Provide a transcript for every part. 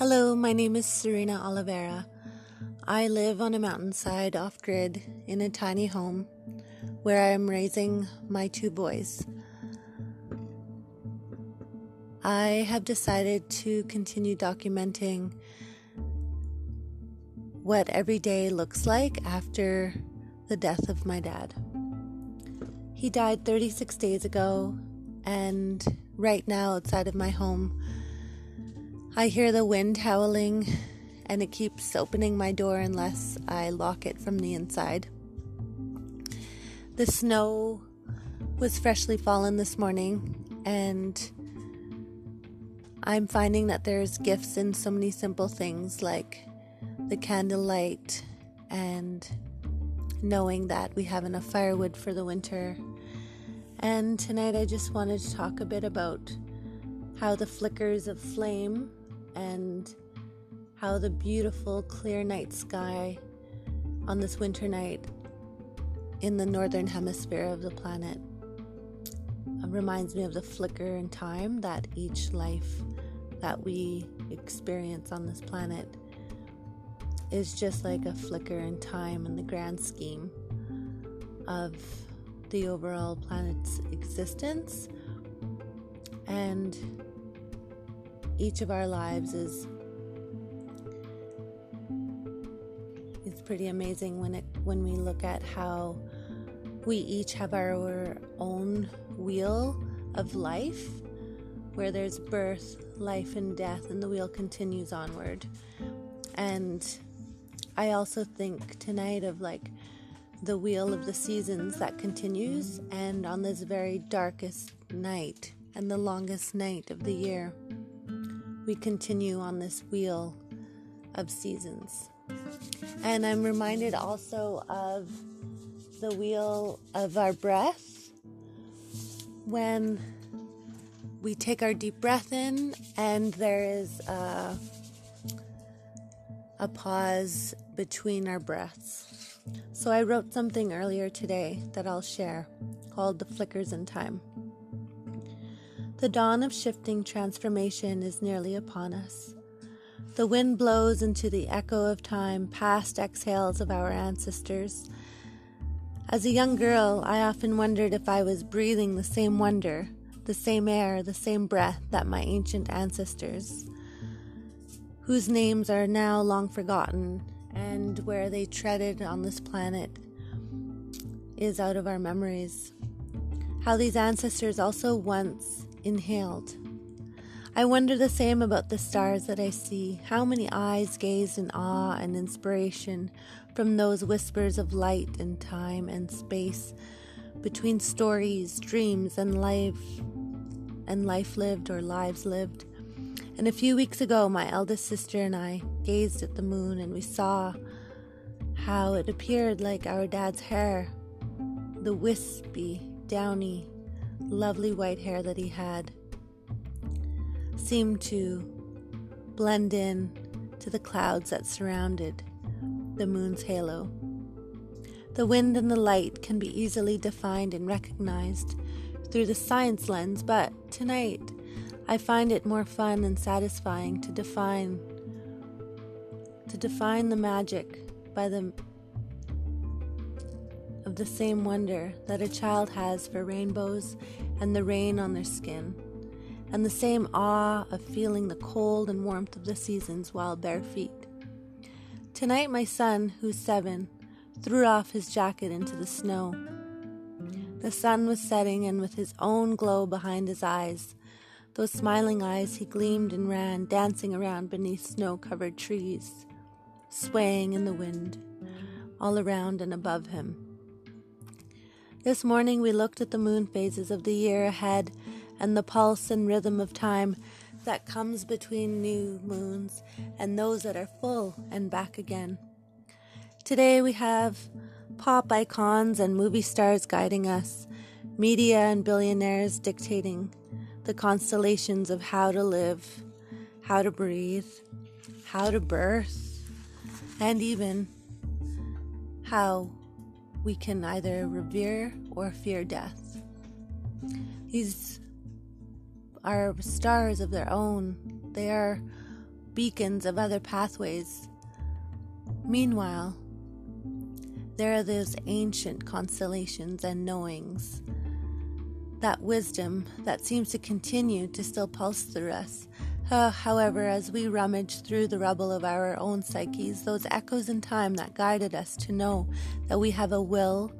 Hello, my name is Serena Oliveira. I live on a mountainside off-grid in a tiny home where I am raising my two boys. I have decided to continue documenting what every day looks like after the death of my dad. He died 36 days ago, and right now outside of my home I hear the wind howling, and it keeps opening my door unless I lock it from the inside. The snow was freshly fallen this morning, and I'm finding that there's gifts in so many simple things like the candlelight and knowing that we have enough firewood for the winter. And tonight I just wanted to talk a bit about how the flickers of flame and how the beautiful clear night sky on this winter night in the northern hemisphere of the planet reminds me of the flicker in time that each life that we experience on this planet is just like a flicker in time in the grand scheme of the overall planet's existence. And each of our lives is pretty amazing when we look at how we each have our own wheel of life, where there's birth, life, and death, and the wheel continues onward. And I also think tonight of like the wheel of the seasons that continues, and on this very darkest night and the longest night of the year, we continue on this wheel of seasons. And I'm reminded also of the wheel of our breath. When we take our deep breath in, and there is a pause between our breaths. So I wrote something earlier today that I'll share called The Flickers in Time. The dawn of shifting transformation is nearly upon us. The wind blows into the echo of time, past exhales of our ancestors. As a young girl, I often wondered if I was breathing the same wonder, the same air, the same breath that my ancient ancestors, whose names are now long forgotten, and where they treaded on this planet is out of our memories. How these ancestors also once inhaled. I wonder the same about the stars that I see. How many eyes gazed in awe and inspiration from those whispers of light and time and space between stories, dreams, and life lived or lives lived. And a few weeks ago, my eldest sister and I gazed at the moon, and we saw how it appeared like our dad's hair, the wispy, downy, lovely white hair that he had seemed to blend in to the clouds that surrounded the moon's halo. The wind and the light can be easily defined and recognized through the science lens, but tonight I find it more fun and satisfying to define the magic by the same wonder that a child has for rainbows and the rain on their skin, and the same awe of feeling the cold and warmth of the seasons while bare feet. Tonight my son, who's 7, threw off his jacket into the snow. The sun was setting, and with his own glow behind his eyes, those smiling eyes, he gleamed and ran, dancing around beneath snow-covered trees, swaying in the wind, all around and above him. This morning we looked at the moon phases of the year ahead and the pulse and rhythm of time that comes between new moons and those that are full and back again. Today we have pop icons and movie stars guiding us, media and billionaires dictating the constellations of how to live, how to breathe, how to birth, and even how we can either revere or fear death. These are stars of their own. They are beacons of other pathways. Meanwhile, there are those ancient constellations and knowings, that wisdom that seems to continue to still pulse through us. However, as we rummage through the rubble of our own psyches, those echoes in time that guided us to know that we have a will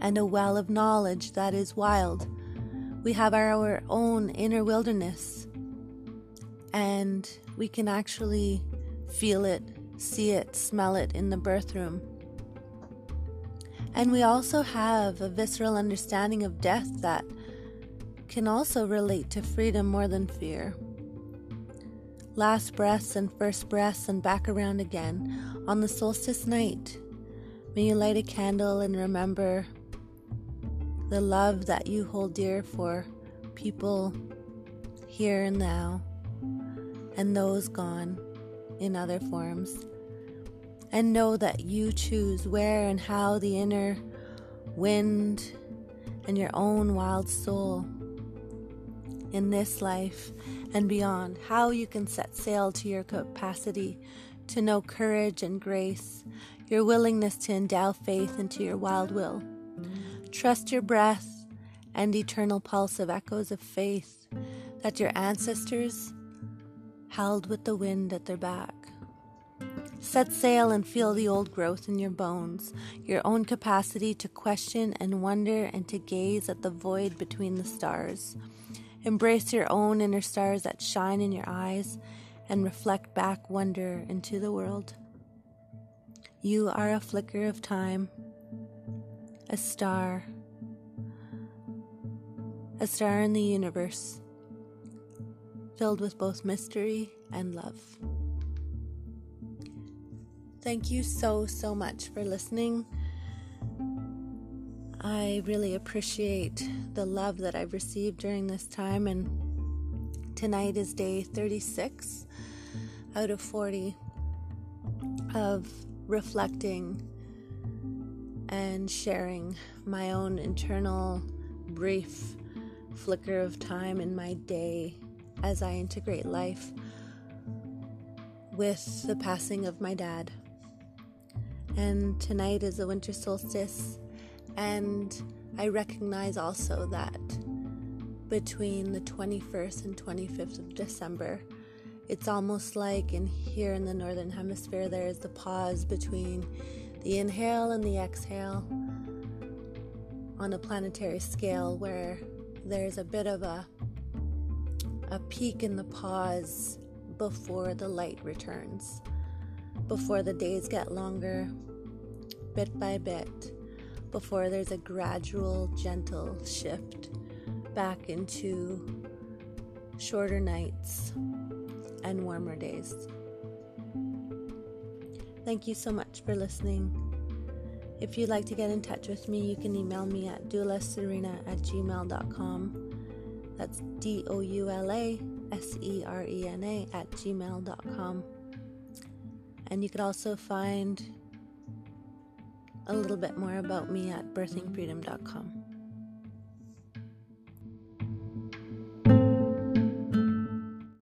and a well of knowledge that is wild. We have our own inner wilderness, and we can actually feel it, see it, smell it in the birthroom. And we also have a visceral understanding of death that can also relate to freedom more than fear. Last breaths and first breaths and back around again on the solstice night. May you light a candle and remember the love that you hold dear for people here and now and those gone in other forms. And know that you choose where and how the inner wind and your own wild soul in this life and beyond, how you can set sail to your capacity to know courage and grace, your willingness to endow faith into your wild will. Trust your breath and eternal pulse of echoes of faith that your ancestors held with the wind at their back. Set sail and feel the old growth in your bones, your own capacity to question and wonder and to gaze at the void between the stars. Embrace your own inner stars that shine in your eyes and reflect back wonder into the world. You are a flicker of time, a star in the universe, filled with both mystery and love. Thank you so much for listening. I really appreciate the love that I've received during this time, and tonight is day 36 out of 40 of reflecting and sharing my own internal brief flicker of time in my day as I integrate life with the passing of my dad. And tonight is the winter solstice, and I recognize also that between the 21st and 25th of December, it's almost like here in the northern hemisphere there is the pause between the inhale and the exhale on a planetary scale, where there's a bit of a peak in the pause before the light returns, before the days get longer, bit by bit, before there's a gradual, gentle shift back into shorter nights and warmer days. Thank you so much for listening. If you'd like to get in touch with me, you can email me at doulaserena@gmail.com. That's doulaserena@gmail.com. And you could also find a little bit more about me at birthingfreedom.com.